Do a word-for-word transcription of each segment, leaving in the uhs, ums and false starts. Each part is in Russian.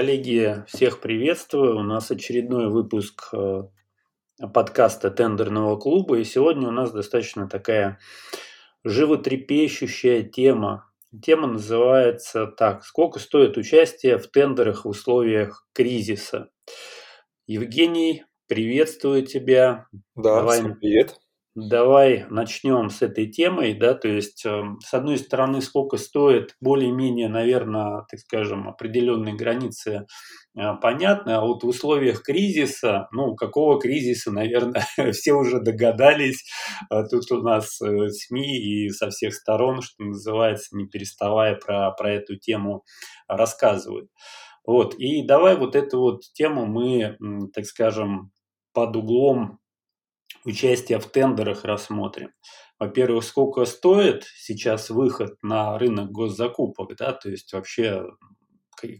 Коллеги, всех приветствую. У нас очередной выпуск подкаста тендерного клуба. И сегодня у нас достаточно такая животрепещущая тема. Тема называется так. Сколько стоит участие в тендерах в условиях кризиса? Евгений, приветствую тебя. Да, давай, всем привет. Давай начнем с этой темы. Да? То есть, с одной стороны, сколько стоит, более-менее, наверное, так скажем, определенные границы понятны. А вот в условиях кризиса, ну, какого кризиса, наверное, все уже догадались. Тут у нас СМИ и со всех сторон, что называется, не переставая про, про эту тему рассказывают. Вот. И давай вот эту вот тему мы, так скажем, под углом участие в тендерах рассмотрим. Во-первых, сколько стоит сейчас выход на рынок госзакупок, да, то есть вообще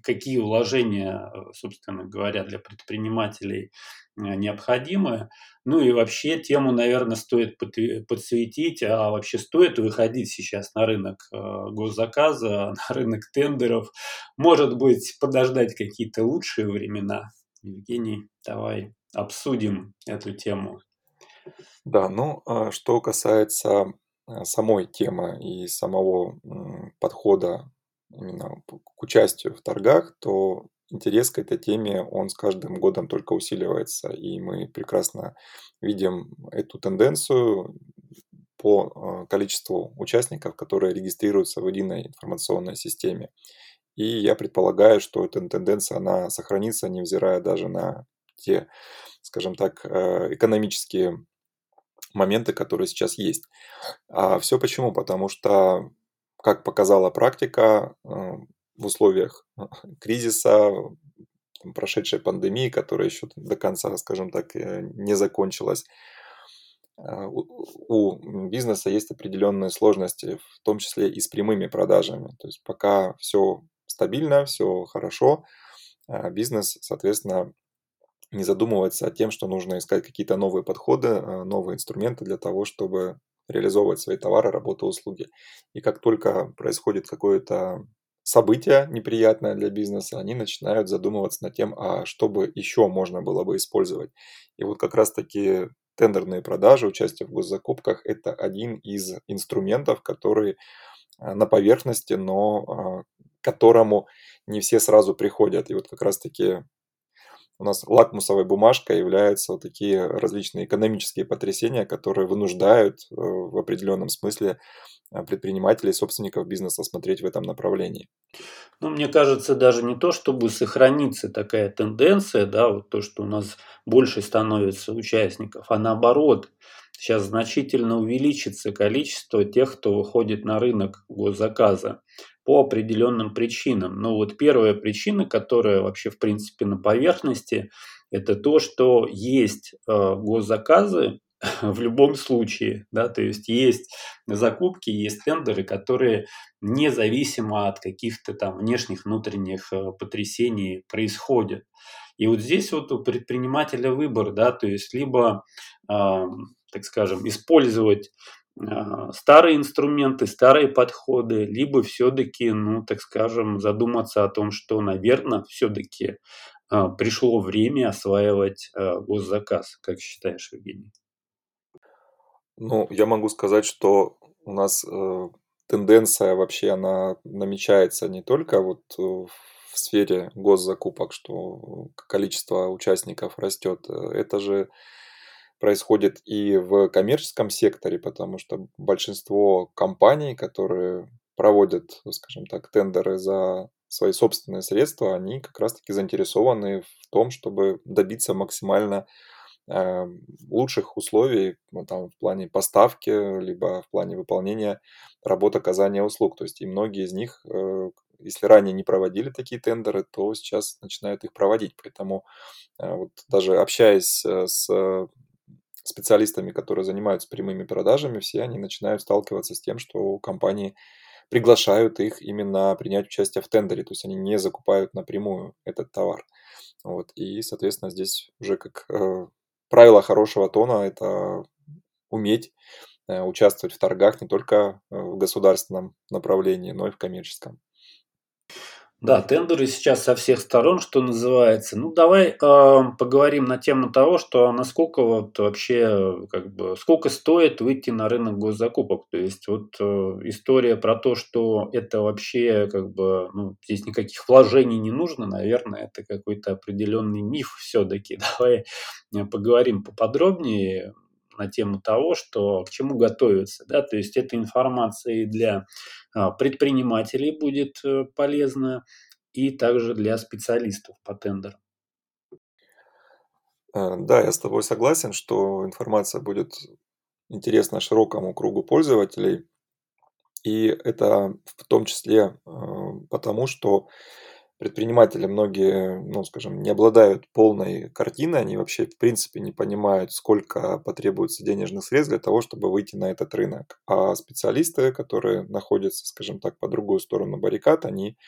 какие вложения, собственно говоря, для предпринимателей необходимы. Ну и вообще тему, наверное, стоит подсветить, а вообще стоит выходить сейчас на рынок госзаказа, на рынок тендеров. Может быть, подождать какие-то лучшие времена. Евгений, давай обсудим эту тему. Да, ну, что касается самой темы и самого подхода именно к участию в торгах, то интерес к этой теме, он с каждым годом только усиливается, и мы прекрасно видим эту тенденцию по количеству участников, которые регистрируются в единой информационной системе. И я предполагаю, что эта тенденция, она сохранится, невзирая даже на те, скажем так, экономические моменты, которые сейчас есть. А все почему? Потому что, как показала практика, в условиях кризиса, прошедшей пандемии, которая еще до конца, скажем так, не закончилась, у бизнеса есть определенные сложности, в том числе и с прямыми продажами. То есть пока все стабильно, все хорошо, бизнес, соответственно, не задумывается о том, что нужно искать какие-то новые подходы, новые инструменты для того, чтобы реализовывать свои товары, работы, услуги. И как только происходит какое-то событие неприятное для бизнеса, они начинают задумываться над тем, а что бы еще можно было бы использовать. И вот как раз-таки тендерные продажи, участие в госзакупках – это один из инструментов, который на поверхности, но к которому не все сразу приходят. И вот как раз-таки у нас лакмусовой бумажкой являются вот такие различные экономические потрясения, которые вынуждают в определенном смысле предпринимателей, собственников бизнеса смотреть в этом направлении. Ну, мне кажется, даже не то, чтобы сохранится такая тенденция, да, вот то, что у нас больше становится участников, а наоборот, сейчас значительно увеличится количество тех, кто выходит на рынок госзаказа по определенным причинам. Но вот первая причина, которая вообще в принципе на поверхности, это то, что есть госзаказы в любом случае, да, то есть есть закупки, есть тендеры, которые независимо от каких-то там внешних, внутренних потрясений происходят. И вот здесь вот у предпринимателя выбор, да, то есть либо, так скажем, использовать старые инструменты, старые подходы, либо все-таки, ну, так скажем, задуматься о том, что, наверное, все-таки пришло время осваивать госзаказ. Как считаешь, Евгений? Ну, я могу сказать, что у нас тенденция вообще, она намечается не только вот в в сфере госзакупок, что количество участников растет. Это же происходит и в коммерческом секторе, потому что большинство компаний, которые проводят, скажем так, тендеры за свои собственные средства, они как раз-таки заинтересованы в том, чтобы добиться максимально э, лучших условий, ну, там, в плане поставки, либо в плане выполнения работ, оказания услуг. То есть и многие из них, э, если ранее не проводили такие тендеры, то сейчас начинают их проводить. Поэтому э, вот даже общаясь с специалистами, которые занимаются прямыми продажами, все они начинают сталкиваться с тем, что компании приглашают их именно принять участие в тендере, то есть они не закупают напрямую этот товар. Вот. И, соответственно, здесь уже как э, правило хорошего тона – это уметь э, участвовать в торгах не только в государственном направлении, но и в коммерческом. Да, тендеры сейчас со всех сторон, что называется. Ну, давай э, поговорим на тему того, что насколько вот вообще, как бы, сколько стоит выйти на рынок госзакупок. То есть вот э, история про то, что это вообще, как бы, ну, здесь никаких вложений не нужно, наверное, это какой-то определенный миф все-таки. Давай поговорим поподробнее на тему того, что к чему готовиться, да, то есть эта информация и для а, предпринимателей будет а, полезна, и также для специалистов по тендерам. Да, я с тобой согласен, что информация будет интересна широкому кругу пользователей, и это в том числе а, потому, что предприниматели многие, ну, скажем, не обладают полной картиной, они вообще в принципе не понимают, сколько потребуется денежных средств для того, чтобы выйти на этот рынок. А специалисты, которые находятся, скажем так, по другую сторону баррикад, они,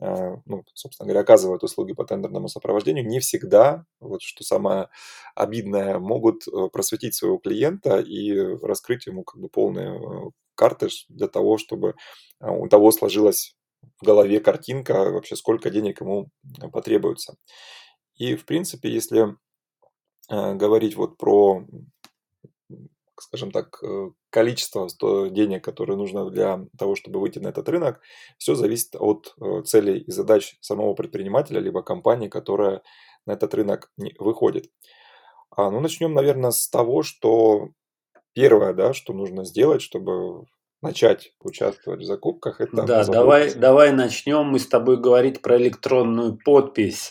ну, собственно говоря, оказывают услуги по тендерному сопровождению, не всегда, вот что самое обидное, могут просветить своего клиента и раскрыть ему, как бы, полные карты для того, чтобы у того сложилась в голове картинка вообще, сколько денег ему потребуется. И, в принципе, если говорить вот про, скажем так, количество денег, которые нужно для того, чтобы выйти на этот рынок, все зависит от целей и задач самого предпринимателя либо компании, которая на этот рынок выходит. Ну, начнем, наверное, с того, что первое, да, что нужно сделать, чтобы начать участвовать в закупках. Это да, давай, давай начнем мы с тобой говорить про электронную подпись.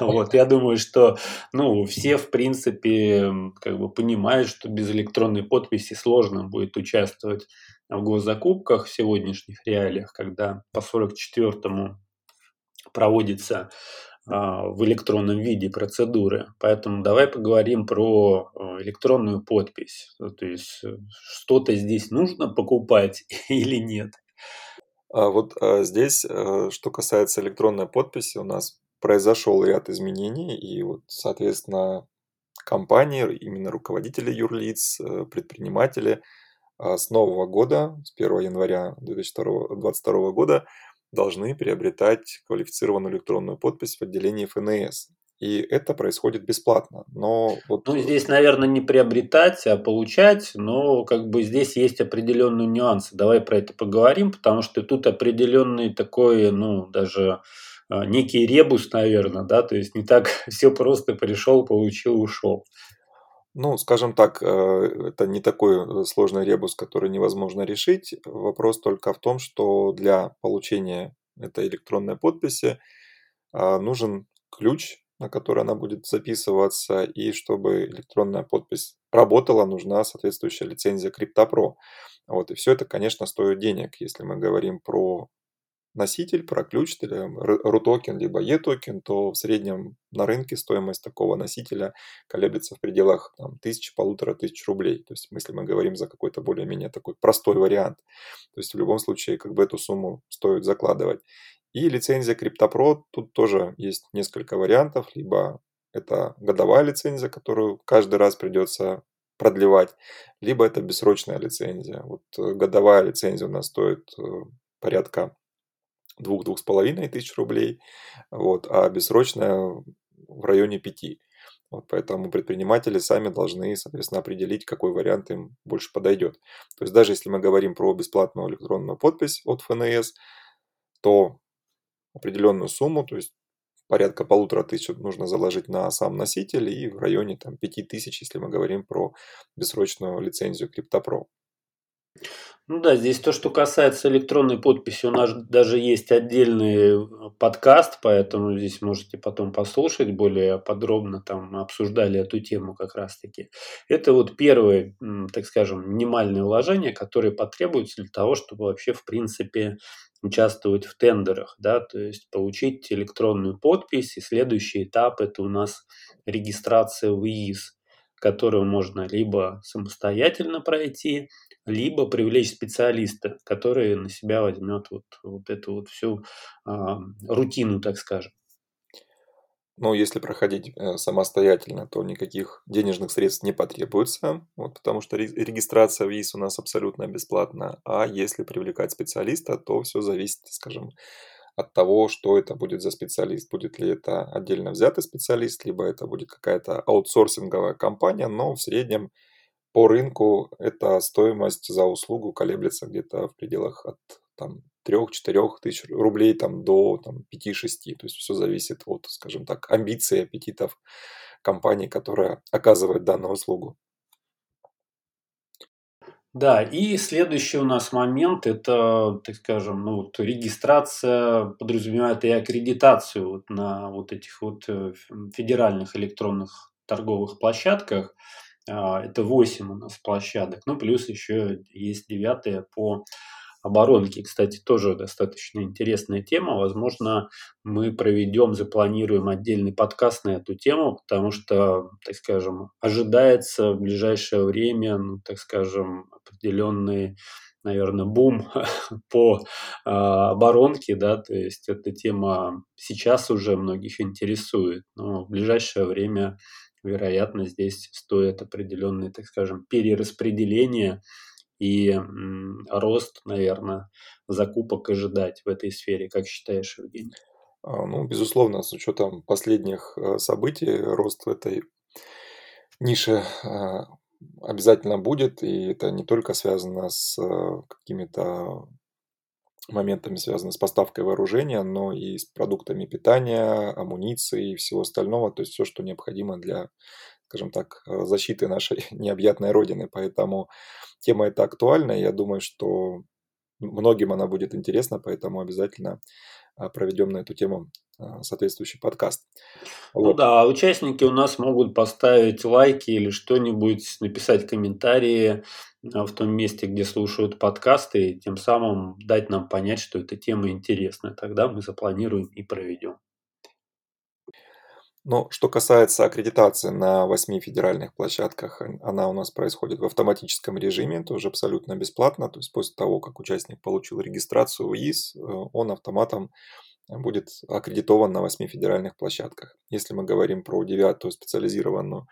Вот, я думаю, что, ну, все, в принципе, как бы понимают, что без электронной подписи сложно будет участвовать в госзакупках в сегодняшних реалиях, когда по сорок четвёртому проводится в электронном виде процедуры. Поэтому давай поговорим про электронную подпись. То есть что-то здесь нужно покупать или нет? Вот здесь, что касается электронной подписи, у нас произошел ряд изменений, и вот, соответственно, компании, именно руководители юрлиц, предприниматели с нового года, с первого января две тысячи двадцать второго года должны приобретать квалифицированную электронную подпись в отделении эф эн эс. И это происходит бесплатно. Но вот... Ну, здесь, наверное, не приобретать, а получать, но, как бы, здесь есть определенные нюансы. Давай про это поговорим, потому что тут определенный такой, ну, даже некий ребус, наверное, да, то есть не так все просто: пришел, получил, ушел. Ну, скажем так, это не такой сложный ребус, который невозможно решить. Вопрос только в том, что для получения этой электронной подписи нужен ключ, на который она будет записываться, и чтобы электронная подпись работала, нужна соответствующая лицензия КриптоПро. Вот, и все это, конечно, стоит денег. Если мы говорим про носитель, про ключ, Рутокен либо Е-токен, то в среднем на рынке стоимость такого носителя колеблется в пределах там, тысячи, полутора тысяч рублей. То есть, если мы говорим за какой-то более-менее такой простой вариант, то есть в любом случае, как бы, эту сумму стоит закладывать. И лицензия КриптоПро, тут тоже есть несколько вариантов. Либо это годовая лицензия, которую каждый раз придется продлевать, либо это бессрочная лицензия. Вот годовая лицензия у нас стоит порядка двух-двух с половиной тысяч рублей, вот, а бессрочная в районе пяти. Вот, поэтому предприниматели сами должны, соответственно, определить, какой вариант им больше подойдет. То есть даже если мы говорим про бесплатную электронную подпись от эф эн эс, то определенную сумму, то есть порядка полутора тысяч, нужно заложить на сам носитель, и в районе там, пяти тысяч, если мы говорим про бессрочную лицензию КриптоПро. Ну да, здесь то, что касается электронной подписи, у нас даже есть отдельный подкаст, поэтому здесь можете потом послушать более подробно, там обсуждали эту тему как раз-таки. Это вот первое, так скажем, минимальное вложение, которое потребуется для того, чтобы вообще в принципе участвовать в тендерах, да, то есть получить электронную подпись, и следующий этап – это у нас регистрация в ЕИС, которую можно либо самостоятельно пройти, либо привлечь специалиста, который на себя возьмет вот, вот эту вот всю а, рутину, так скажем. Ну, если проходить самостоятельно, то никаких денежных средств не потребуется, вот, потому что регистрация в ЕИС у нас абсолютно бесплатна. А если привлекать специалиста, то все зависит, скажем, от того, что это будет за специалист. Будет ли это отдельно взятый специалист, либо это будет какая-то аутсорсинговая компания, но в среднем по рынку эта стоимость за услугу колеблется где-то в пределах от там, три-четыре тысячи рублей там, до там, пять-шесть. То есть все зависит от, скажем так, амбиций, аппетитов компании, которая оказывает данную услугу. Да, и следующий у нас момент – это, так скажем, ну, вот регистрация подразумевает и аккредитацию вот на вот этих вот федеральных электронных торговых площадках. Это восемь у нас площадок, ну, плюс еще есть девятая по оборонке. Кстати, тоже достаточно интересная тема. Возможно, мы проведем, запланируем отдельный подкаст на эту тему, потому что, так скажем, ожидается в ближайшее время, ну, так скажем, определенный, наверное, бум по э, оборонке, да, то есть эта тема сейчас уже многих интересует, но в ближайшее время, вероятно, здесь стоит определенные, так скажем, перераспределения и м, рост, наверное, закупок ожидать в этой сфере. Как считаешь, Евгений? Ну, безусловно, с учетом последних событий рост в этой нише обязательно будет, и это не только связано с какими-то моментами, связанными с поставкой вооружения, но и с продуктами питания, амуницией и всего остального, то есть все, что необходимо для, скажем так, защиты нашей необъятной родины. Поэтому тема эта актуальна, и я думаю, что многим она будет интересна, поэтому обязательно проведем на эту тему соответствующий подкаст. Вот. Ну да, участники у нас могут поставить лайки или что-нибудь, написать комментарии в том месте, где слушают подкасты, и тем самым дать нам понять, что эта тема интересна. Тогда мы запланируем и проведем. Но что касается аккредитации на восьми федеральных площадках, она у нас происходит в автоматическом режиме, тоже абсолютно бесплатно. То есть после того, как участник получил регистрацию в ЕИС, он автоматом будет аккредитован на восьми федеральных площадках. Если мы говорим про девятую специализированную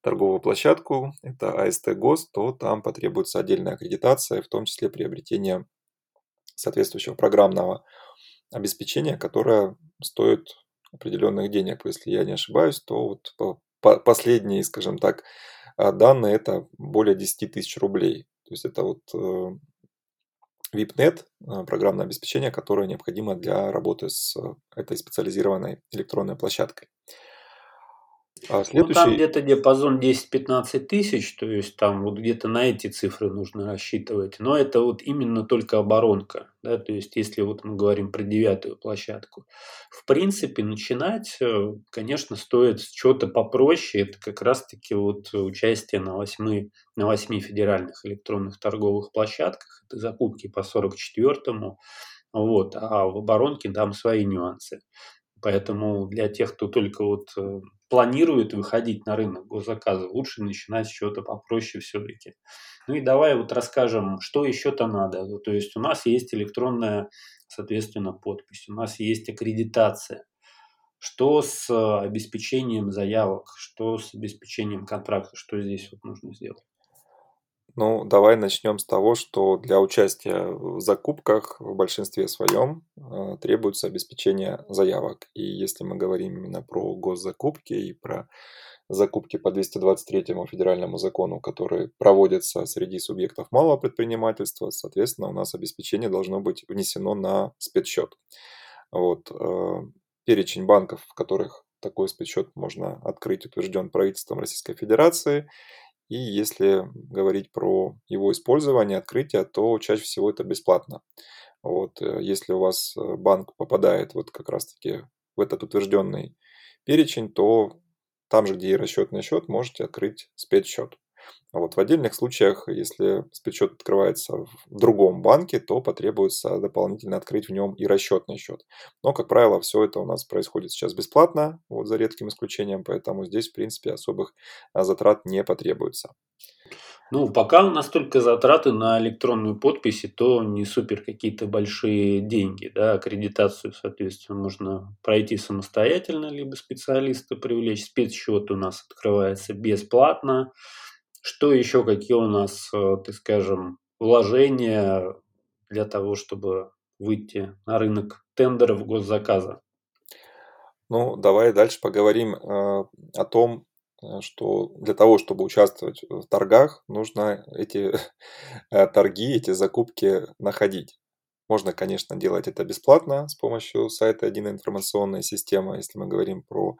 торговую площадку, это АСТ ГОС, то там потребуется отдельная аккредитация, в том числе приобретение соответствующего программного обеспечения, которое стоит определенных денег, если я не ошибаюсь, то вот по, по, последние, скажем так, данные это более десять тысяч рублей. То есть это вот э, VipNet, программное обеспечение, которое необходимо для работы с этой специализированной электронной площадкой. А следующий... Ну, там где-то диапазон десять-пятнадцать тысяч, то есть там вот где-то на эти цифры нужно рассчитывать. Но это вот именно только оборонка, да, то есть если вот мы говорим про девятую площадку. В принципе, начинать, конечно, стоит с чего-то попроще. Это как раз-таки вот участие на восьми, на восьми федеральных электронных торговых площадках. Это закупки по сорок четвёртому, вот, а в оборонке там свои нюансы. Поэтому для тех, кто только вот планирует выходить на рынок госзаказа, лучше начинать с чего-то попроще все-таки. Ну и давай вот расскажем, что еще-то надо. То есть у нас есть электронная, соответственно, подпись, у нас есть аккредитация. Что с обеспечением заявок, что с обеспечением контракта, что здесь вот нужно сделать? Ну, давай начнем с того, что для участия в закупках в большинстве своем требуется обеспечение заявок. И если мы говорим именно про госзакупки и про закупки по двести двадцать третьему федеральному закону, которые проводятся среди субъектов малого предпринимательства, соответственно, у нас обеспечение должно быть внесено на спецсчет. Вот. Перечень банков, в которых такой спецсчет можно открыть, утвержден правительством Российской Федерации. И если говорить про его использование, открытие, то чаще всего это бесплатно. Вот, если у вас банк попадает вот как раз-таки в этот утвержденный перечень, то там же, где и расчетный счет, можете открыть спецсчет. А вот в отдельных случаях, если спецсчет открывается в другом банке, то потребуется дополнительно открыть в нем и расчетный счет. Но, как правило, все это у нас происходит сейчас бесплатно, вот за редким исключением, поэтому здесь, в принципе, особых затрат не потребуется. Ну, пока у нас только затраты на электронную подпись, и то не супер какие-то большие деньги. Да, аккредитацию, соответственно, можно пройти самостоятельно, либо специалиста привлечь. Спецсчет у нас открывается бесплатно. Что еще, какие у нас, так скажем, вложения для того, чтобы выйти на рынок тендеров госзаказа. Ну, давай дальше поговорим э, о том, что для того, чтобы участвовать в торгах, нужно эти э, торги, эти закупки находить. Можно, конечно, делать это бесплатно с помощью сайта «Единая информационная система», если мы говорим про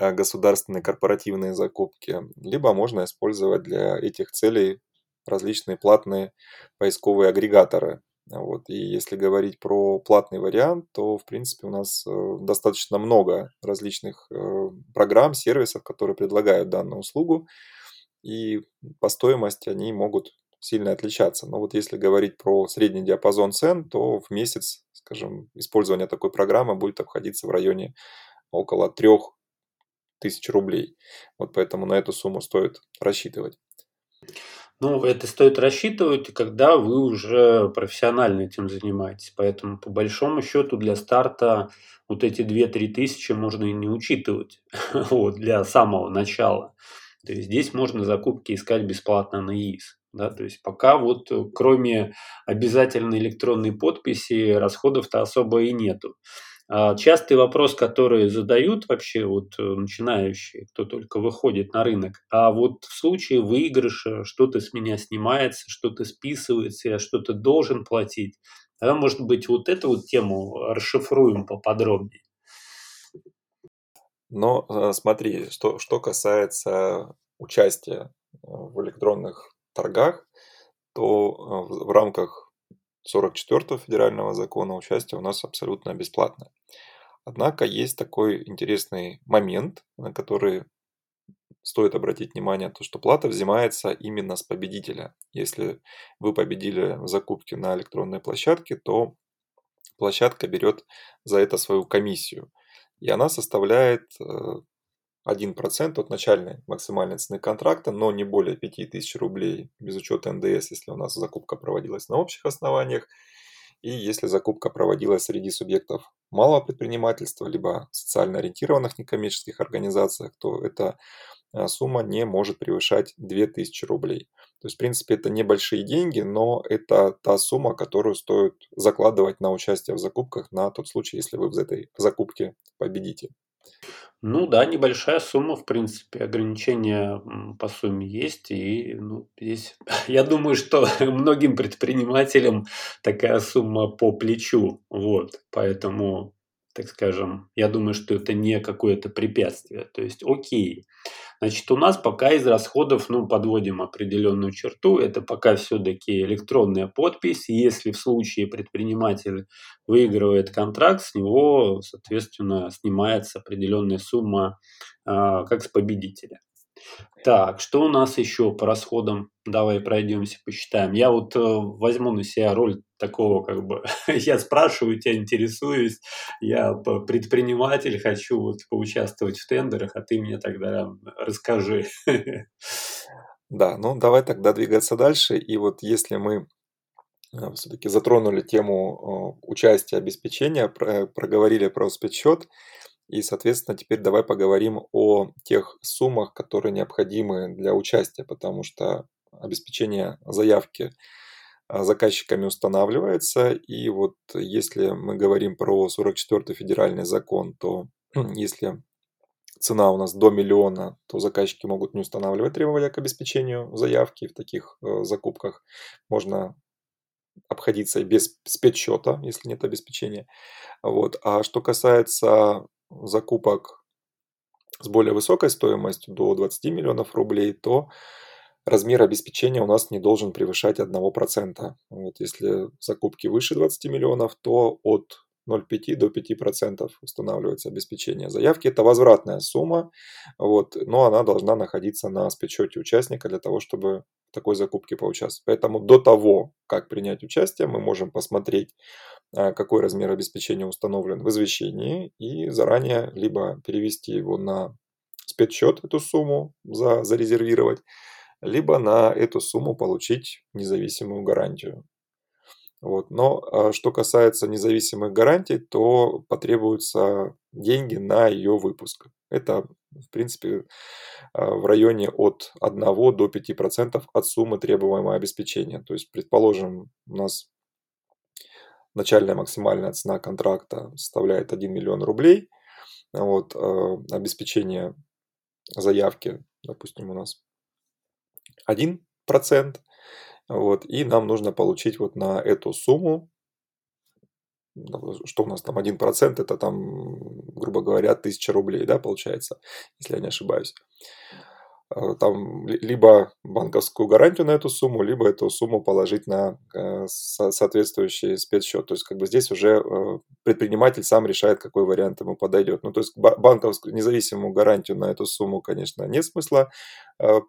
э, государственные корпоративные закупки, либо можно использовать для этих целей различные платные поисковые агрегаторы. Вот. И если говорить про платный вариант, то, в принципе, у нас достаточно много различных программ, сервисов, которые предлагают данную услугу, и по стоимости они могут сильно отличаться. Но вот если говорить про средний диапазон цен, то в месяц, скажем, использование такой программы будет обходиться в районе около три тысячи рублей. Вот поэтому на эту сумму стоит рассчитывать. Ну, это стоит рассчитывать, когда вы уже профессионально этим занимаетесь. Поэтому, по большому счету, для старта вот эти две-три тысячи можно и не учитывать вот, для самого начала. То есть здесь можно закупки искать бесплатно на ЕИС. Да? То есть пока вот кроме обязательной электронной подписи расходов-то особо и нету. Частый вопрос, который задают вообще вот начинающие, кто только выходит на рынок, а вот в случае выигрыша что-то с меня снимается, что-то списывается, я что-то должен платить. Тогда, может быть, вот эту вот тему расшифруем поподробнее. Но смотри, что, что касается участия в электронных торгах, то в рамках сорок четвёртого федерального закона участие у нас абсолютно бесплатное. Однако есть такой интересный момент, на который стоит обратить внимание, то что плата взимается именно с победителя. Если вы победили в закупке на электронной площадке, то площадка берет за это свою комиссию. И она составляет один процент от начальной максимальной цены контракта, но не более пяти тысяч рублей без учета эн дэ эс, если у нас закупка проводилась на общих основаниях. И если закупка проводилась среди субъектов малого предпринимательства, либо социально ориентированных некоммерческих организаций, то эта сумма не может превышать две тысячи рублей. То есть, в принципе, это небольшие деньги, но это та сумма, которую стоит закладывать на участие в закупках на тот случай, если вы в этой закупке победите. Ну да, небольшая сумма, в принципе, ограничения по сумме есть, и ну, здесь, я думаю, что многим предпринимателям такая сумма по плечу, вот, поэтому, так скажем, я думаю, что это не какое-то препятствие, то есть окей. Значит, у нас пока из расходов, ну, подводим определенную черту, это пока все-таки электронная подпись, если в случае предприниматель выигрывает контракт, с него, соответственно, снимается определенная сумма, э, как с победителя. Так, что у нас еще по расходам? Давай пройдемся, посчитаем. Я вот э, возьму на себя роль такого, как бы, я спрашиваю тебя, интересуюсь, я предприниматель, хочу вот поучаствовать в тендерах, а ты мне тогда расскажи. Да, ну давай тогда двигаться дальше. И вот если мы все-таки затронули тему участия, обеспечения, проговорили про спецсчет, и, соответственно, теперь давай поговорим о тех суммах, которые необходимы для участия, потому что обеспечение заявки заказчиками устанавливается. И вот если мы говорим про сорок четвёртый федеральный закон, то если цена у нас до миллиона, то заказчики могут не устанавливать требования к обеспечению заявки. В таких закупках можно обходиться и без спецсчета, если нет обеспечения. Вот. А что касается закупок с более высокой стоимостью до двадцати миллионов рублей, то размер обеспечения у нас не должен превышать одного процента. Вот если закупки выше двадцати миллионов, то от ноль целых пяти десятых до пяти процентов устанавливается обеспечение заявки. Это возвратная сумма, вот, но она должна находиться на спецсчете участника для того, чтобы в такой закупке поучаствовать. Поэтому до того, как принять участие, мы можем посмотреть, какой размер обеспечения установлен в извещении, и заранее либо перевести его на спецсчет, эту сумму за, зарезервировать, либо на эту сумму получить независимую гарантию. Вот. Но что касается независимых гарантий, то потребуются деньги на ее выпуск. Это, в принципе, в районе от одного до пяти процентов от суммы требуемого обеспечения. То есть, предположим, у нас начальная максимальная цена контракта составляет один миллион рублей. Вот, обеспечение заявки, допустим, у нас один процент. Вот, и нам нужно получить вот на эту сумму, что у нас там один процент, это там, грубо говоря, тысяча рублей, да, получается, если я не ошибаюсь. Там либо банковскую гарантию на эту сумму, либо эту сумму положить на соответствующий спецсчет. То есть, как бы здесь уже предприниматель сам решает, какой вариант ему подойдет. Ну, то есть, банковскую независимую гарантию на эту сумму, конечно, нет смысла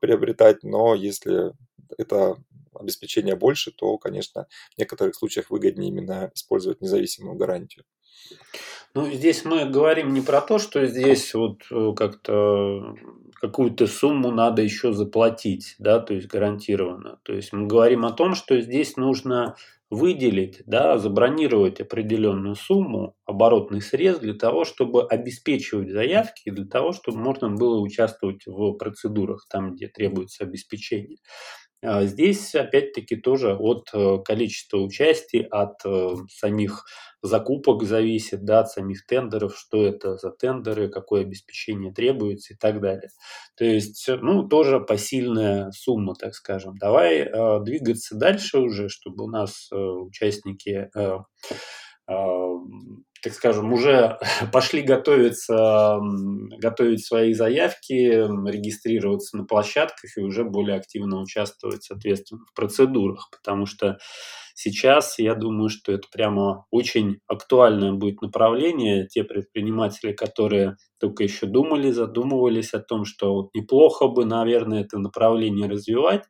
приобретать, но если это обеспечение больше, то, конечно, в некоторых случаях выгоднее именно использовать независимую гарантию. Ну, здесь мы говорим не про то, что здесь вот как-то какую-то сумму надо еще заплатить, да, то есть гарантированно. То есть мы говорим о том, что здесь нужно выделить, да, забронировать определенную сумму, оборотный срез для того, чтобы обеспечивать заявки, для того, чтобы можно было участвовать в процедурах, там, где требуется обеспечение. Здесь, опять-таки, тоже от количества участий, от самих закупок зависит, да, от самих тендеров, что это за тендеры, какое обеспечение требуется и так далее. То есть, ну, тоже посильная сумма, так скажем. Давай э, двигаться дальше уже, чтобы у нас э, участники... Э, так скажем, уже пошли готовиться, готовить свои заявки, регистрироваться на площадках и уже более активно участвовать, соответственно, в процедурах, потому что сейчас, я думаю, что это прямо очень актуальное будет направление. Те предприниматели, которые только еще думали, задумывались о том, что вот неплохо бы, наверное, это направление развивать,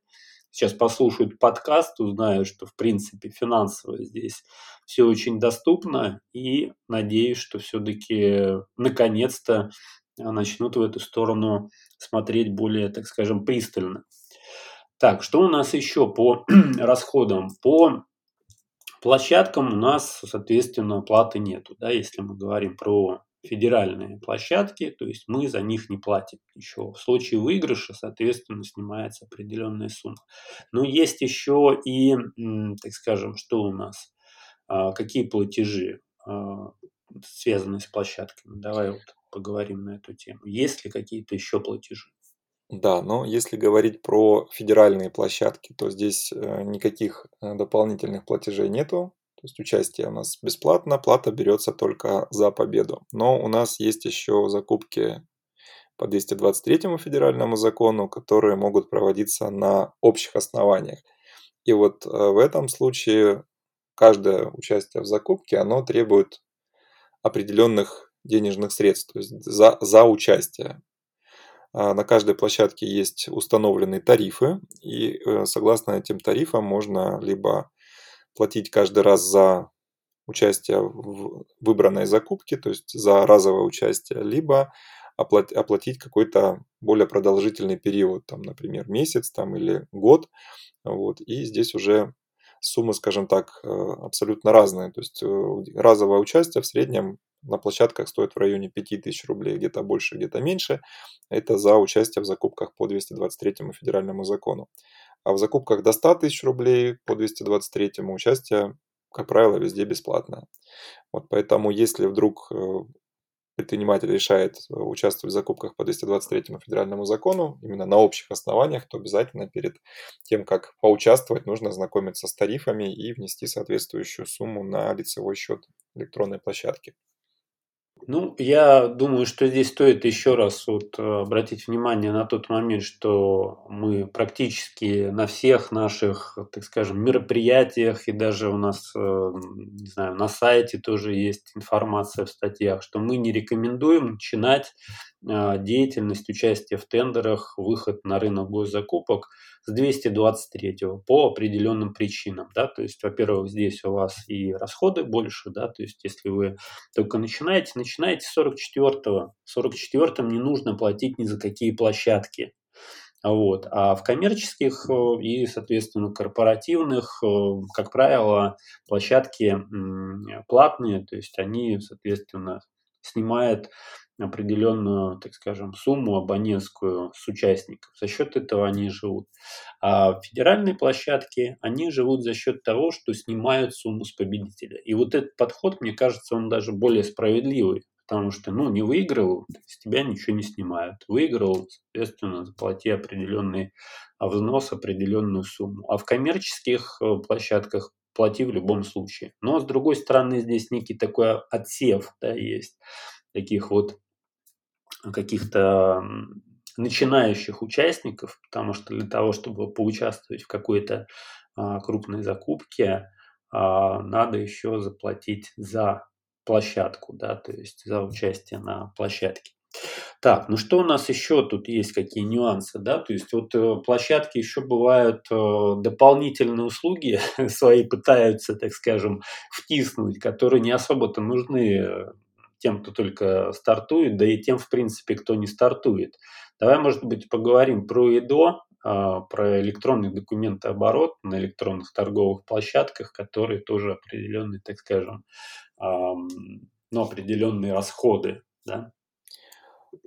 сейчас послушают подкаст, узнают, что, в принципе, финансово здесь все очень доступно, и надеюсь, что все-таки наконец-то начнут в эту сторону смотреть более, так скажем, пристально. Так, что у нас еще по расходам? По площадкам у нас, соответственно, оплаты нету, да, если мы говорим про федеральные площадки, то есть мы за них не платим еще. В случае выигрыша, соответственно, снимается определенная сумма. Но есть еще и, так скажем, что у нас, какие платежи связаны с площадками. Давай вот поговорим на эту тему. Есть ли какие-то еще платежи? Да, но если говорить про федеральные площадки, то здесь никаких дополнительных платежей нету. То есть участие у нас бесплатно, плата берется только за победу. Но у нас есть еще закупки по двести двадцать третьему федеральному закону, которые могут проводиться на общих основаниях. И вот в этом случае каждое участие в закупке, оно требует определенных денежных средств, то есть за, за участие. На каждой площадке есть установленные тарифы, и согласно этим тарифам можно либо платить каждый раз за участие в выбранной закупке, то есть за разовое участие, либо оплатить какой-то более продолжительный период, там, например, месяц там, или год. Вот. И здесь уже суммы, скажем так, абсолютно разные. То есть разовое участие в среднем на площадках стоит в районе пять тысяч рублей, где-то больше, где-то меньше. Это за участие в закупках по двести двадцать третьему федеральному закону. А в закупках до ста тысяч рублей по двести двадцать третьему участие, как правило, везде бесплатное. Вот поэтому, если вдруг предприниматель решает участвовать в закупках по двести двадцать третьему федеральному закону, именно на общих основаниях, то обязательно перед тем, как поучаствовать, нужно ознакомиться с тарифами и внести соответствующую сумму на лицевой счет электронной площадки. Ну, я думаю, что здесь стоит еще раз вот обратить внимание на тот момент, что мы практически на всех наших, так скажем, мероприятиях и даже у нас, не знаю, на сайте тоже есть информация в статьях, что мы не рекомендуем начинать деятельность, участие в тендерах, выход на рынок госзакупок с двести двадцать третьего по определенным причинам, да, то есть, во-первых, здесь у вас и расходы больше, да, то есть, если вы только начинаете, начинаете с сорок четвёртого, сорок четвёртым не нужно платить ни за какие площадки, вот, а в коммерческих и, соответственно, корпоративных, как правило, площадки платные, то есть, они, соответственно, снимают определенную, так скажем, сумму абонентскую с участников. За счет этого они живут. А федеральные площадки, они живут за счет того, что снимают сумму с победителя. И вот этот подход, мне кажется, он даже более справедливый, потому что, ну, не выигрывал, с тебя ничего не снимают. Выиграл, соответственно, заплати определенный взнос, определенную сумму. А в коммерческих площадках плати в любом случае. Но, с другой стороны, здесь некий такой отсев, да, есть таких вот каких-то начинающих участников, потому что для того, чтобы поучаствовать в какой-то а, крупной закупке, а, надо еще заплатить за площадку, да, то есть за участие на площадке. Так, ну что у нас еще тут есть, какие нюансы, да, то есть вот площадки еще бывают дополнительные услуги свои пытаются, так скажем, втиснуть, которые не особо-то нужны тем, кто только стартует, да и тем, в принципе, кто не стартует. Давай, может быть, поговорим про ИДО, про электронный документооборот на электронных торговых площадках, которые тоже определенные, так скажем, ну, определенные расходы, да?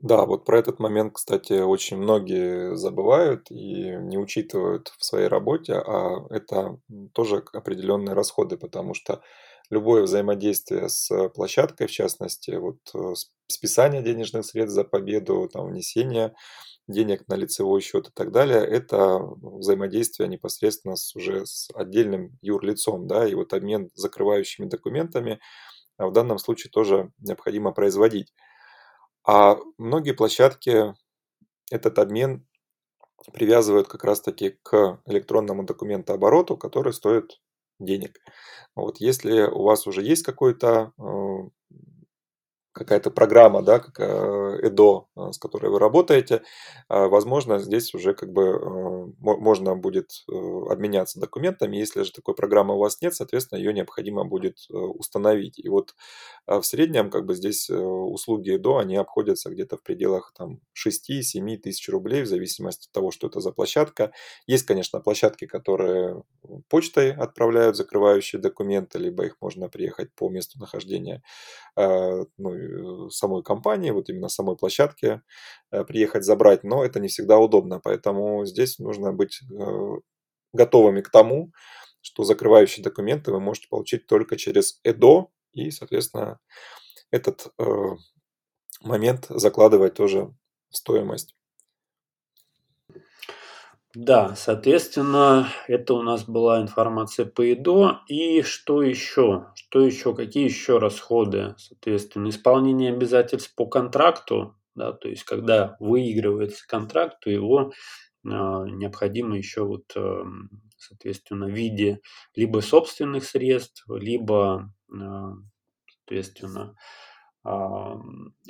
Да, вот про этот момент, кстати, очень многие забывают и не учитывают в своей работе, а это тоже определенные расходы, потому что любое взаимодействие с площадкой, в частности, вот списание денежных средств за победу, там, внесение денег на лицевой счет и так далее, это взаимодействие непосредственно с, уже с отдельным юрлицом, да, и вот обмен закрывающими документами в данном случае тоже необходимо производить. А многие площадки этот обмен привязывают как раз-таки к электронному документообороту, который стоит денег. Вот, если у вас уже есть какой-то, какая-то программа, да, как ЭДО, с которой вы работаете, возможно, здесь уже как бы можно будет обменяться документами. Если же такой программы у вас нет, соответственно, ее необходимо будет установить. И вот в среднем как бы здесь услуги ЭДО, они обходятся где-то в пределах там шести-семи тысяч рублей, в зависимости от того, что это за площадка. Есть, конечно, площадки, которые почтой отправляют закрывающие документы, либо их можно приехать по месту нахождения, ну, самой компании, вот именно самой площадке приехать забрать, но это не всегда удобно, поэтому здесь нужно быть готовыми к тому, что закрывающие документы вы можете получить только через ЭДО, и, соответственно, этот момент закладывать тоже в стоимость. Да, соответственно, это у нас была информация по ИДО. И что еще? Что еще? Какие еще расходы? Соответственно, исполнение обязательств по контракту, да, то есть когда выигрывается контракт, то его э, необходимо еще вот, э, соответственно, в виде либо собственных средств, либо, э, соответственно,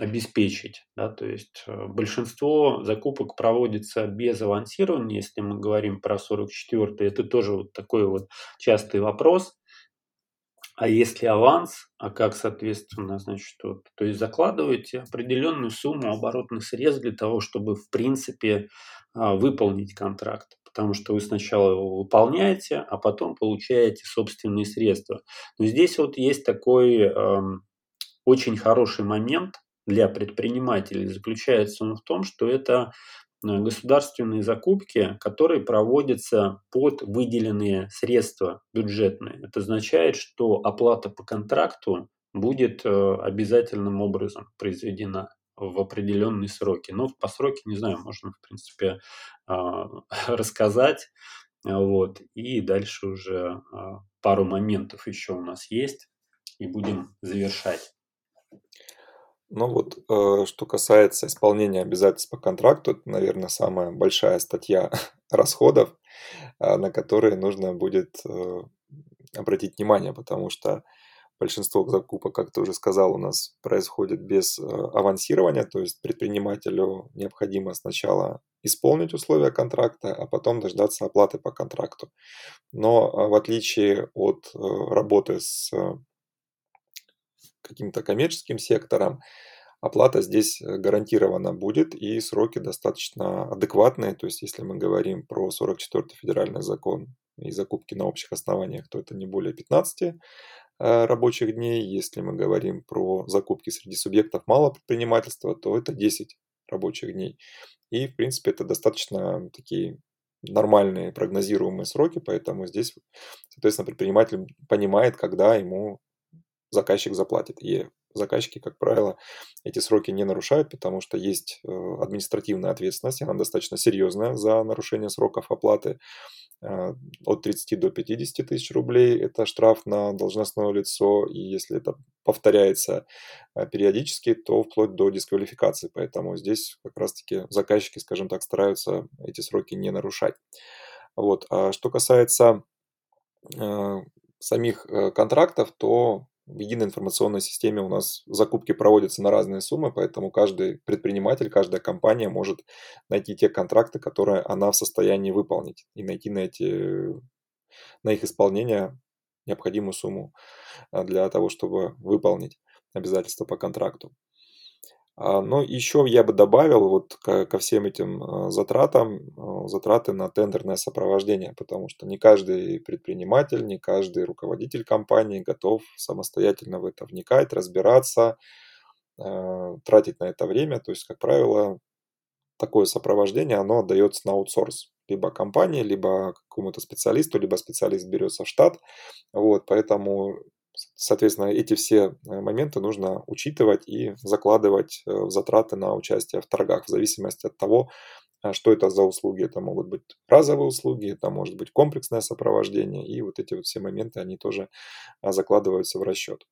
обеспечить, да, то есть большинство закупок проводится без авансирования, если мы говорим про сорок четвёртый, это тоже вот такой вот частый вопрос. А если аванс, а как, соответственно, значит, вот, то есть закладываете определенную сумму оборотных средств для того, чтобы, в принципе, выполнить контракт, потому что вы сначала его выполняете, а потом получаете собственные средства. Но здесь вот есть такой очень хороший момент для предпринимателей, заключается он в том, что это государственные закупки, которые проводятся под выделенные средства бюджетные. Это означает, что оплата по контракту будет обязательным образом произведена в определенные сроки. Но по сроке, не знаю, можно, в принципе, рассказать. Вот. И дальше уже пару моментов еще у нас есть, и будем завершать. Ну вот, что касается исполнения обязательств по контракту, это, наверное, самая большая статья расходов, на которые нужно будет обратить внимание, потому что большинство закупок, как ты уже сказал, у нас происходит без авансирования, то есть предпринимателю необходимо сначала исполнить условия контракта, а потом дождаться оплаты по контракту. Но в отличие от работы с каким-то коммерческим сектором, оплата здесь гарантирована будет, и сроки достаточно адекватные. То есть, если мы говорим про сорок четвёртый федеральный закон и закупки на общих основаниях, то это не более пятнадцати рабочих дней. Если мы говорим про закупки среди субъектов малого предпринимательства, то это десять рабочих дней. И, в принципе, это достаточно такие нормальные прогнозируемые сроки, поэтому здесь, соответственно, предприниматель понимает, когда ему заказчик заплатит. И заказчики, как правило, эти сроки не нарушают, потому что есть административная ответственность, она достаточно серьезная за нарушение сроков оплаты. От тридцати до пятидесяти тысяч рублей это штраф на должностное лицо, и если это повторяется периодически, то вплоть до дисквалификации. Поэтому здесь как раз-таки заказчики, скажем так, стараются эти сроки не нарушать. Вот. А что касается э, самих контрактов, то в единой информационной системе у нас закупки проводятся на разные суммы, поэтому каждый предприниматель, каждая компания может найти те контракты, которые она в состоянии выполнить, и найти на, эти, на их исполнение необходимую сумму для того, чтобы выполнить обязательства по контракту. Но еще я бы добавил вот ко всем этим затратам, затраты на тендерное сопровождение, потому что не каждый предприниматель, не каждый руководитель компании готов самостоятельно в это вникать, разбираться, тратить на это время. То есть, как правило, такое сопровождение, оно отдается на аутсорс. Либо компании, либо какому-то специалисту, либо специалист берется в штат. Вот, поэтому... Соответственно, эти все моменты нужно учитывать и закладывать в затраты на участие в торгах в зависимости от того, что это за услуги. Это могут быть разовые услуги, это может быть комплексное сопровождение, и вот эти вот все моменты, они тоже закладываются в расчет.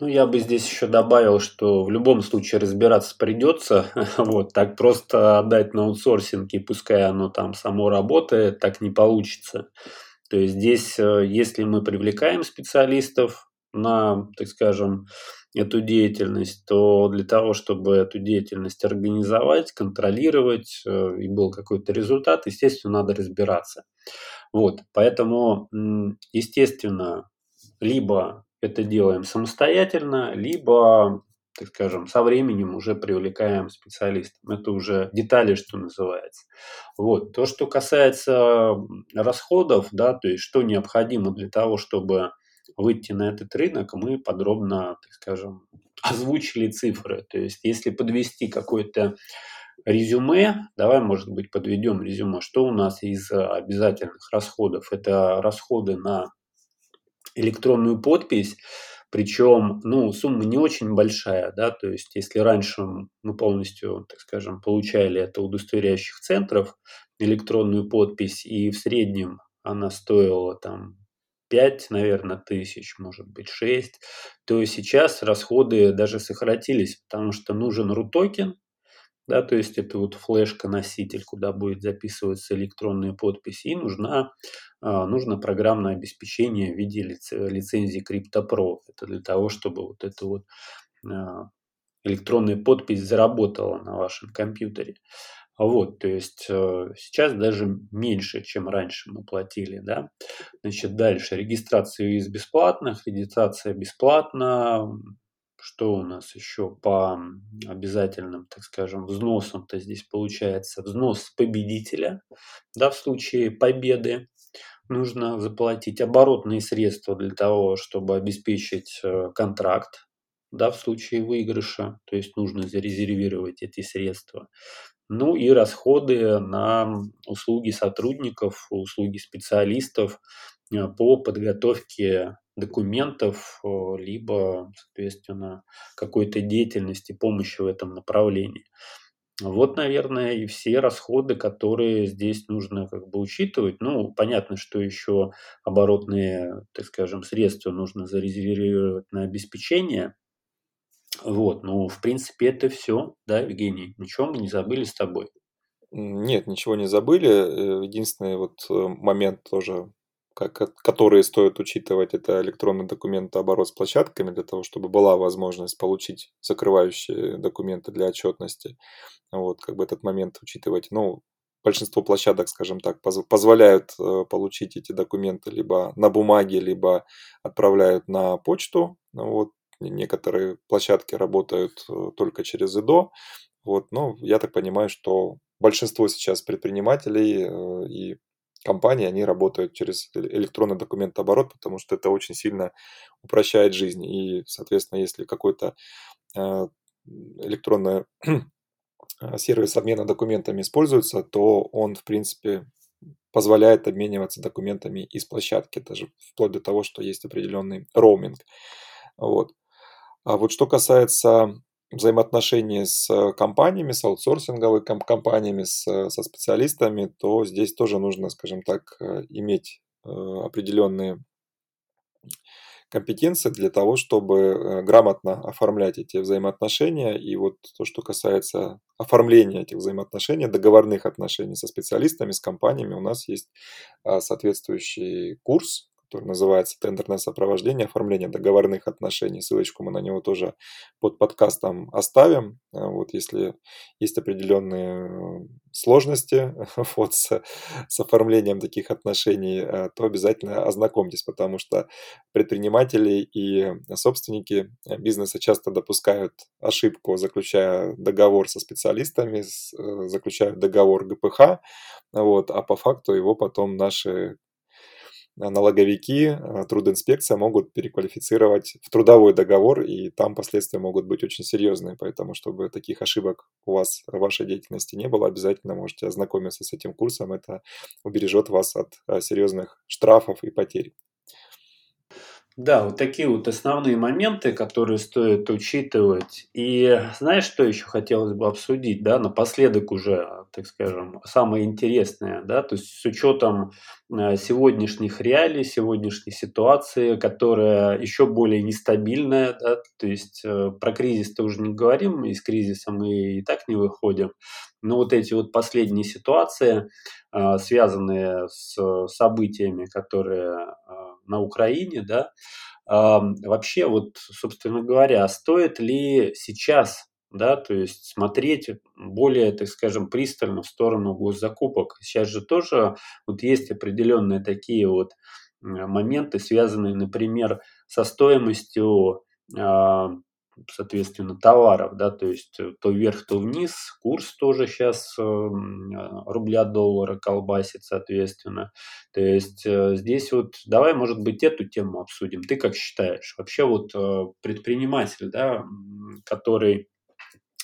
Ну, я бы здесь еще добавил, что в любом случае разбираться придется, вот, так просто отдать на аутсорсинг и пускай оно там само работает, так не получится. То есть здесь, если мы привлекаем специалистов на, так скажем, эту деятельность, то для того, чтобы эту деятельность организовать, контролировать и был какой-то результат, естественно, надо разбираться. Вот, поэтому, естественно, либо это делаем самостоятельно, либо, так скажем, со временем уже привлекаем специалистов. Это уже детали, что называется. Вот. То, что касается расходов, да, то есть что необходимо для того, чтобы выйти на этот рынок, мы подробно, так скажем, озвучили цифры. То есть если подвести какое-то резюме, давай, может быть, подведем резюме, что у нас из обязательных расходов. Это расходы на электронную подпись. Причем, ну, сумма не очень большая, да, то есть если раньше мы полностью, так скажем, получали это удостоверяющих центров, электронную подпись, и в среднем она стоила там пять, наверное, тысяч, может быть, шесть, то сейчас расходы даже сократились, потому что нужен Рутокен, да, то есть это вот флешка-носитель, куда будет записываться электронные подписи, и нужна, нужно программное обеспечение в виде лицензии КриптоПро. Это для того, чтобы вот эта вот электронная подпись заработала на вашем компьютере. Вот, то есть сейчас даже меньше, чем раньше мы платили, да. Значит, дальше регистрация из бесплатных, регистрация бесплатна. Что у нас еще по обязательным, так скажем, взносам-то здесь получается? Взнос победителя, да, в случае победы нужно заплатить оборотные средства для того, чтобы обеспечить контракт, да, в случае выигрыша, то есть нужно зарезервировать эти средства. Ну и расходы на услуги сотрудников, услуги специалистов по подготовке документов, либо, соответственно, какой-то деятельности, помощи в этом направлении. Вот, наверное, и все расходы, которые здесь нужно как бы учитывать. Ну, понятно, что еще оборотные, так скажем, средства нужно зарезервировать на обеспечение. Вот, ну, в принципе, это все, да, Евгений? Ничего мы не забыли с тобой? Нет, ничего не забыли. Единственный вот момент тоже, которые стоит учитывать, это электронный документооборот с площадками для того, чтобы была возможность получить закрывающие документы для отчетности. Вот, как бы этот момент учитывать. Ну, большинство площадок, скажем так, позволяют получить эти документы либо на бумаге, либо отправляют на почту. Вот, некоторые площадки работают только через и ди о. Вот, но я так понимаю, что большинство сейчас предпринимателей и компании, они работают через электронный документооборот, потому что это очень сильно упрощает жизнь. И, соответственно, если какой-то электронный сервис обмена документами используется, то он, в принципе, позволяет обмениваться документами из площадки, даже вплоть до того, что есть определенный роуминг. Вот. А вот что касается взаимоотношений с компаниями, с аутсорсинговыми компаниями, с, со специалистами, то здесь тоже нужно, скажем так, иметь определенные компетенции для того, чтобы грамотно оформлять эти взаимоотношения. И вот то, что касается оформления этих взаимоотношений, договорных отношений со специалистами, с компаниями, у нас есть соответствующий курс, который называется «Тендерное сопровождение. Оформление договорных отношений». Ссылочку мы на него тоже под подкастом оставим. Вот если есть определенные сложности вот, с, с оформлением таких отношений, то обязательно ознакомьтесь, потому что предприниматели и собственники бизнеса часто допускают ошибку, заключая договор со специалистами, заключают договор ГПХ, вот, а по факту его потом наши налоговики, трудинспекция могут переквалифицировать в трудовой договор, и там последствия могут быть очень серьезные. Поэтому, чтобы таких ошибок у вас в вашей деятельности не было, обязательно можете ознакомиться с этим курсом. Это убережет вас от серьезных штрафов и потерь. Да, вот такие вот основные моменты, которые стоит учитывать. И знаешь, что еще хотелось бы обсудить, да, напоследок уже, так скажем, самое интересное, да, то есть с учетом сегодняшних реалий, сегодняшней ситуации, которая еще более нестабильная, да, то есть про кризис-то уже не говорим, из кризиса мы и так не выходим, но вот эти вот последние ситуации, связанные с событиями, которые на Украине, да, вообще вот, собственно говоря, стоит ли сейчас, да, то есть смотреть более, так скажем, пристально в сторону госзакупок. Сейчас же тоже вот есть определенные такие вот моменты, связанные, например, со стоимостью, соответственно, товаров, да, то есть то вверх, то вниз, курс тоже сейчас рубля-доллара колбасит, соответственно. То есть здесь вот давай, может быть, эту тему обсудим. Ты как считаешь? Вообще вот предприниматель, да, который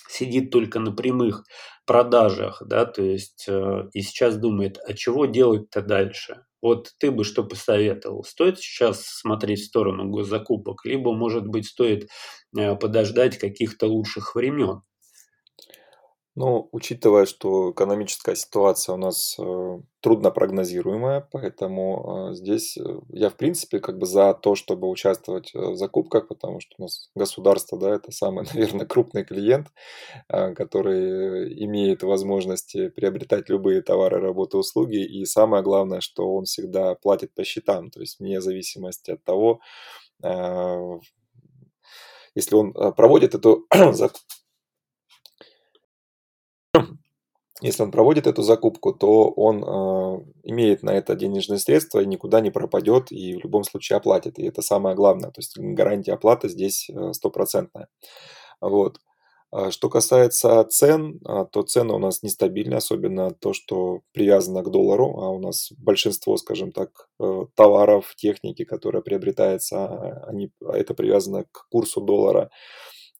сидит только на прямых продажах, да, то есть и сейчас думает, а чего делать-то дальше? Вот ты бы что посоветовал? Стоит сейчас смотреть в сторону госзакупок, либо, может быть, стоит подождать каких-то лучших времен? Ну, учитывая, что экономическая ситуация у нас трудно прогнозируемая, поэтому здесь я, в принципе, как бы за то, чтобы участвовать в закупках, потому что у нас государство, да, это самый, наверное, крупный клиент, который имеет возможность приобретать любые товары, работы, услуги, и самое главное, что он всегда платит по счетам, то есть вне зависимости от того, если он проводит эту закупку, Если он проводит эту закупку, то он э, имеет на это денежные средства и никуда не пропадет, и в любом случае оплатит. И это самое главное. То есть гарантия оплаты здесь стопроцентная. Вот. Что касается цен, то цены у нас нестабильны, особенно то, что привязано к доллару, а у нас большинство, скажем так, товаров, техники, которая приобретается, они, это привязано к курсу доллара.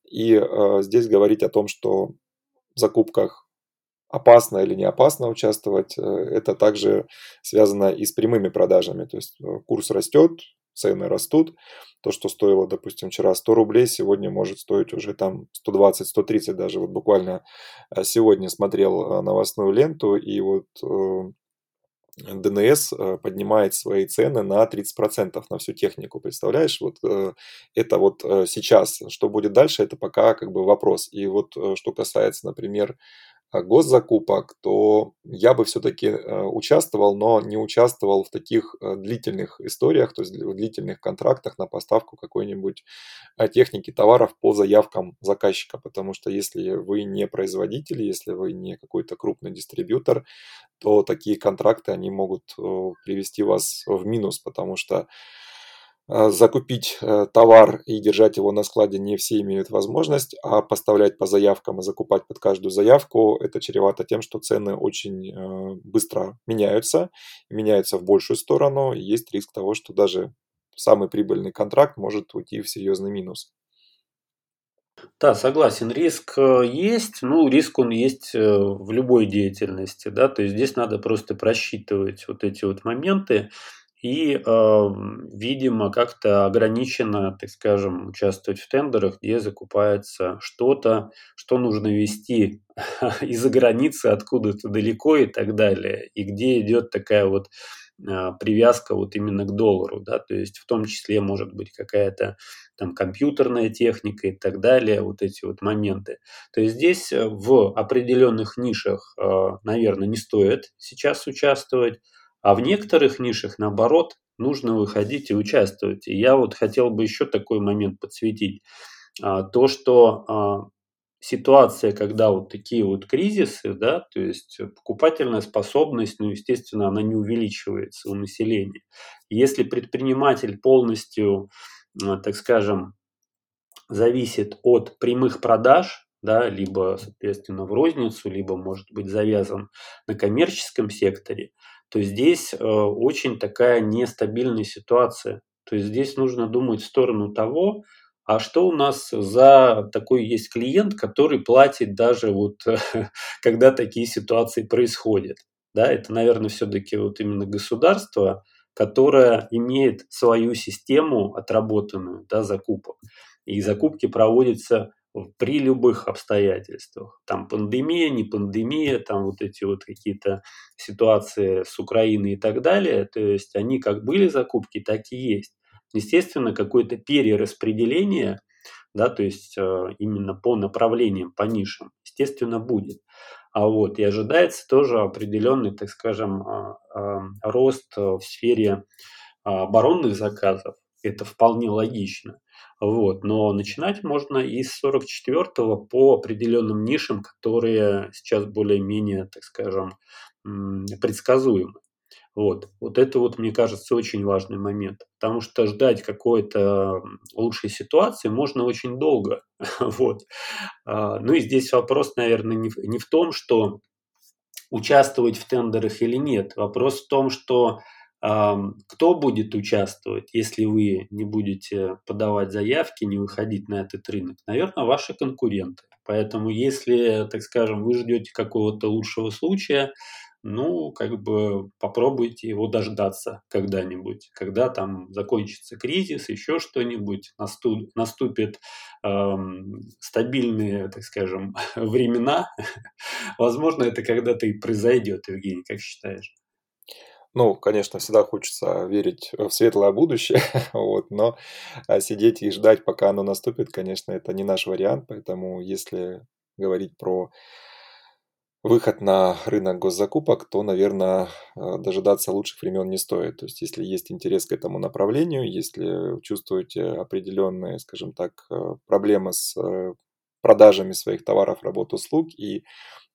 И э, здесь говорить о том, что в закупках опасно или не опасно участвовать, это также связано и с прямыми продажами. То есть курс растет, цены растут. То, что стоило, допустим, вчера сто рублей, сегодня может стоить уже там сто двадцать - сто тридцать даже. Вот буквально сегодня смотрел новостную ленту, и вот ДНС поднимает свои цены на тридцать процентов на всю технику, представляешь? Вот это вот сейчас. Что будет дальше, это пока как бы вопрос. И вот что касается, например, госзакупок, то я бы все-таки участвовал, но не участвовал в таких длительных историях, то есть в длительных контрактах на поставку какой-нибудь техники, товаров по заявкам заказчика, потому что если вы не производитель, если вы не какой-то крупный дистрибьютор, то такие контракты, они могут привести вас в минус, потому что закупить товар и держать его на складе не все имеют возможность, а поставлять по заявкам и закупать под каждую заявку — это чревато тем, что цены очень быстро меняются, меняются в большую сторону, и есть риск того, что даже самый прибыльный контракт может уйти в серьезный минус. Да, согласен, риск есть, ну риск он есть в любой деятельности, да, то есть здесь надо просто просчитывать вот эти вот моменты и, э, видимо, как-то ограниченно, так скажем, участвовать в тендерах, где закупается что-то, что нужно везти из-за границы, откуда-то далеко и так далее, и где идет такая вот привязка вот именно к доллару, да, то есть в том числе может быть какая-то там компьютерная техника и так далее, вот эти вот моменты. То есть здесь в определенных нишах, наверное, не стоит сейчас участвовать, а в некоторых нишах, наоборот, нужно выходить и участвовать. И я вот хотел бы еще такой момент подсветить, то, что ситуация, когда вот такие вот кризисы, да, то есть покупательная способность, ну, естественно, она не увеличивается у населения. Если предприниматель полностью, так скажем, зависит от прямых продаж, да, либо, соответственно, в розницу, либо, может быть, завязан на коммерческом секторе, то здесь очень такая нестабильная ситуация. То есть здесь нужно думать в сторону того, а что у нас за такой есть клиент, который платит даже вот, когда такие ситуации происходят. Да, это, наверное, все-таки вот именно государство, которое имеет свою систему отработанную, да, закупок. И закупки проводятся при любых обстоятельствах. Там пандемия, не пандемия, там вот эти вот какие-то ситуации с Украиной и так далее. То есть они как были закупки, так и есть. Естественно, какое-то перераспределение, да, то есть э, именно по направлениям, по нишам, естественно, будет. А вот и ожидается тоже определенный, так скажем, э, э, рост в сфере э, оборонных заказов. Это вполне логично. Вот. Но начинать можно и с сорок четвёртого по определенным нишам, которые сейчас более-менее, так скажем, э, предсказуемы. Вот. вот это, вот, мне кажется, очень важный момент, потому что ждать какой-то лучшей ситуации можно очень долго. Вот. Ну и здесь вопрос, наверное, не в том, что участвовать в тендерах или нет. Вопрос в том, что кто будет участвовать, если вы не будете подавать заявки, не выходить на этот рынок? Наверное, ваши конкуренты. Поэтому если, так скажем, вы ждете какого-то лучшего случая, ну, как бы попробуйте его дождаться когда-нибудь, когда там закончится кризис, еще что-нибудь, наступ, наступят эм, стабильные, так скажем, времена. Возможно, это когда-то и произойдет, Евгений, как считаешь? Ну, конечно, всегда хочется верить в светлое будущее, вот, но сидеть и ждать, пока оно наступит, конечно, это не наш вариант, поэтому если говорить про выход на рынок госзакупок, то, наверное, дожидаться лучших времен не стоит. То есть, если есть интерес к этому направлению, если чувствуете определенные, скажем так, проблемы с продажами своих товаров, работ, услуг и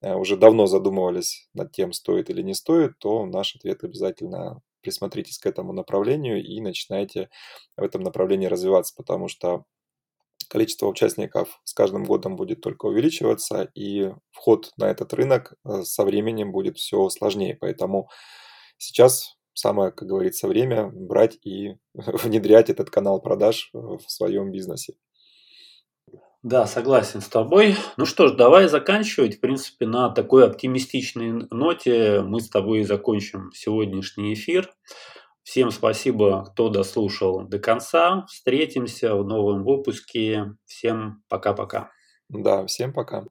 уже давно задумывались над тем, стоит или не стоит, то наш ответ: обязательно присмотритесь к этому направлению и начинайте в этом направлении развиваться, потому что количество участников с каждым годом будет только увеличиваться, и вход на этот рынок со временем будет все сложнее. Поэтому сейчас самое, как говорится, время брать и внедрять этот канал продаж в своем бизнесе. Да, согласен с тобой. Ну что ж, давай заканчивать. В принципе, на такой оптимистичной ноте мы с тобой закончим сегодняшний эфир. Всем спасибо, кто дослушал до конца. Встретимся в новом выпуске. Всем пока-пока. Да, всем пока.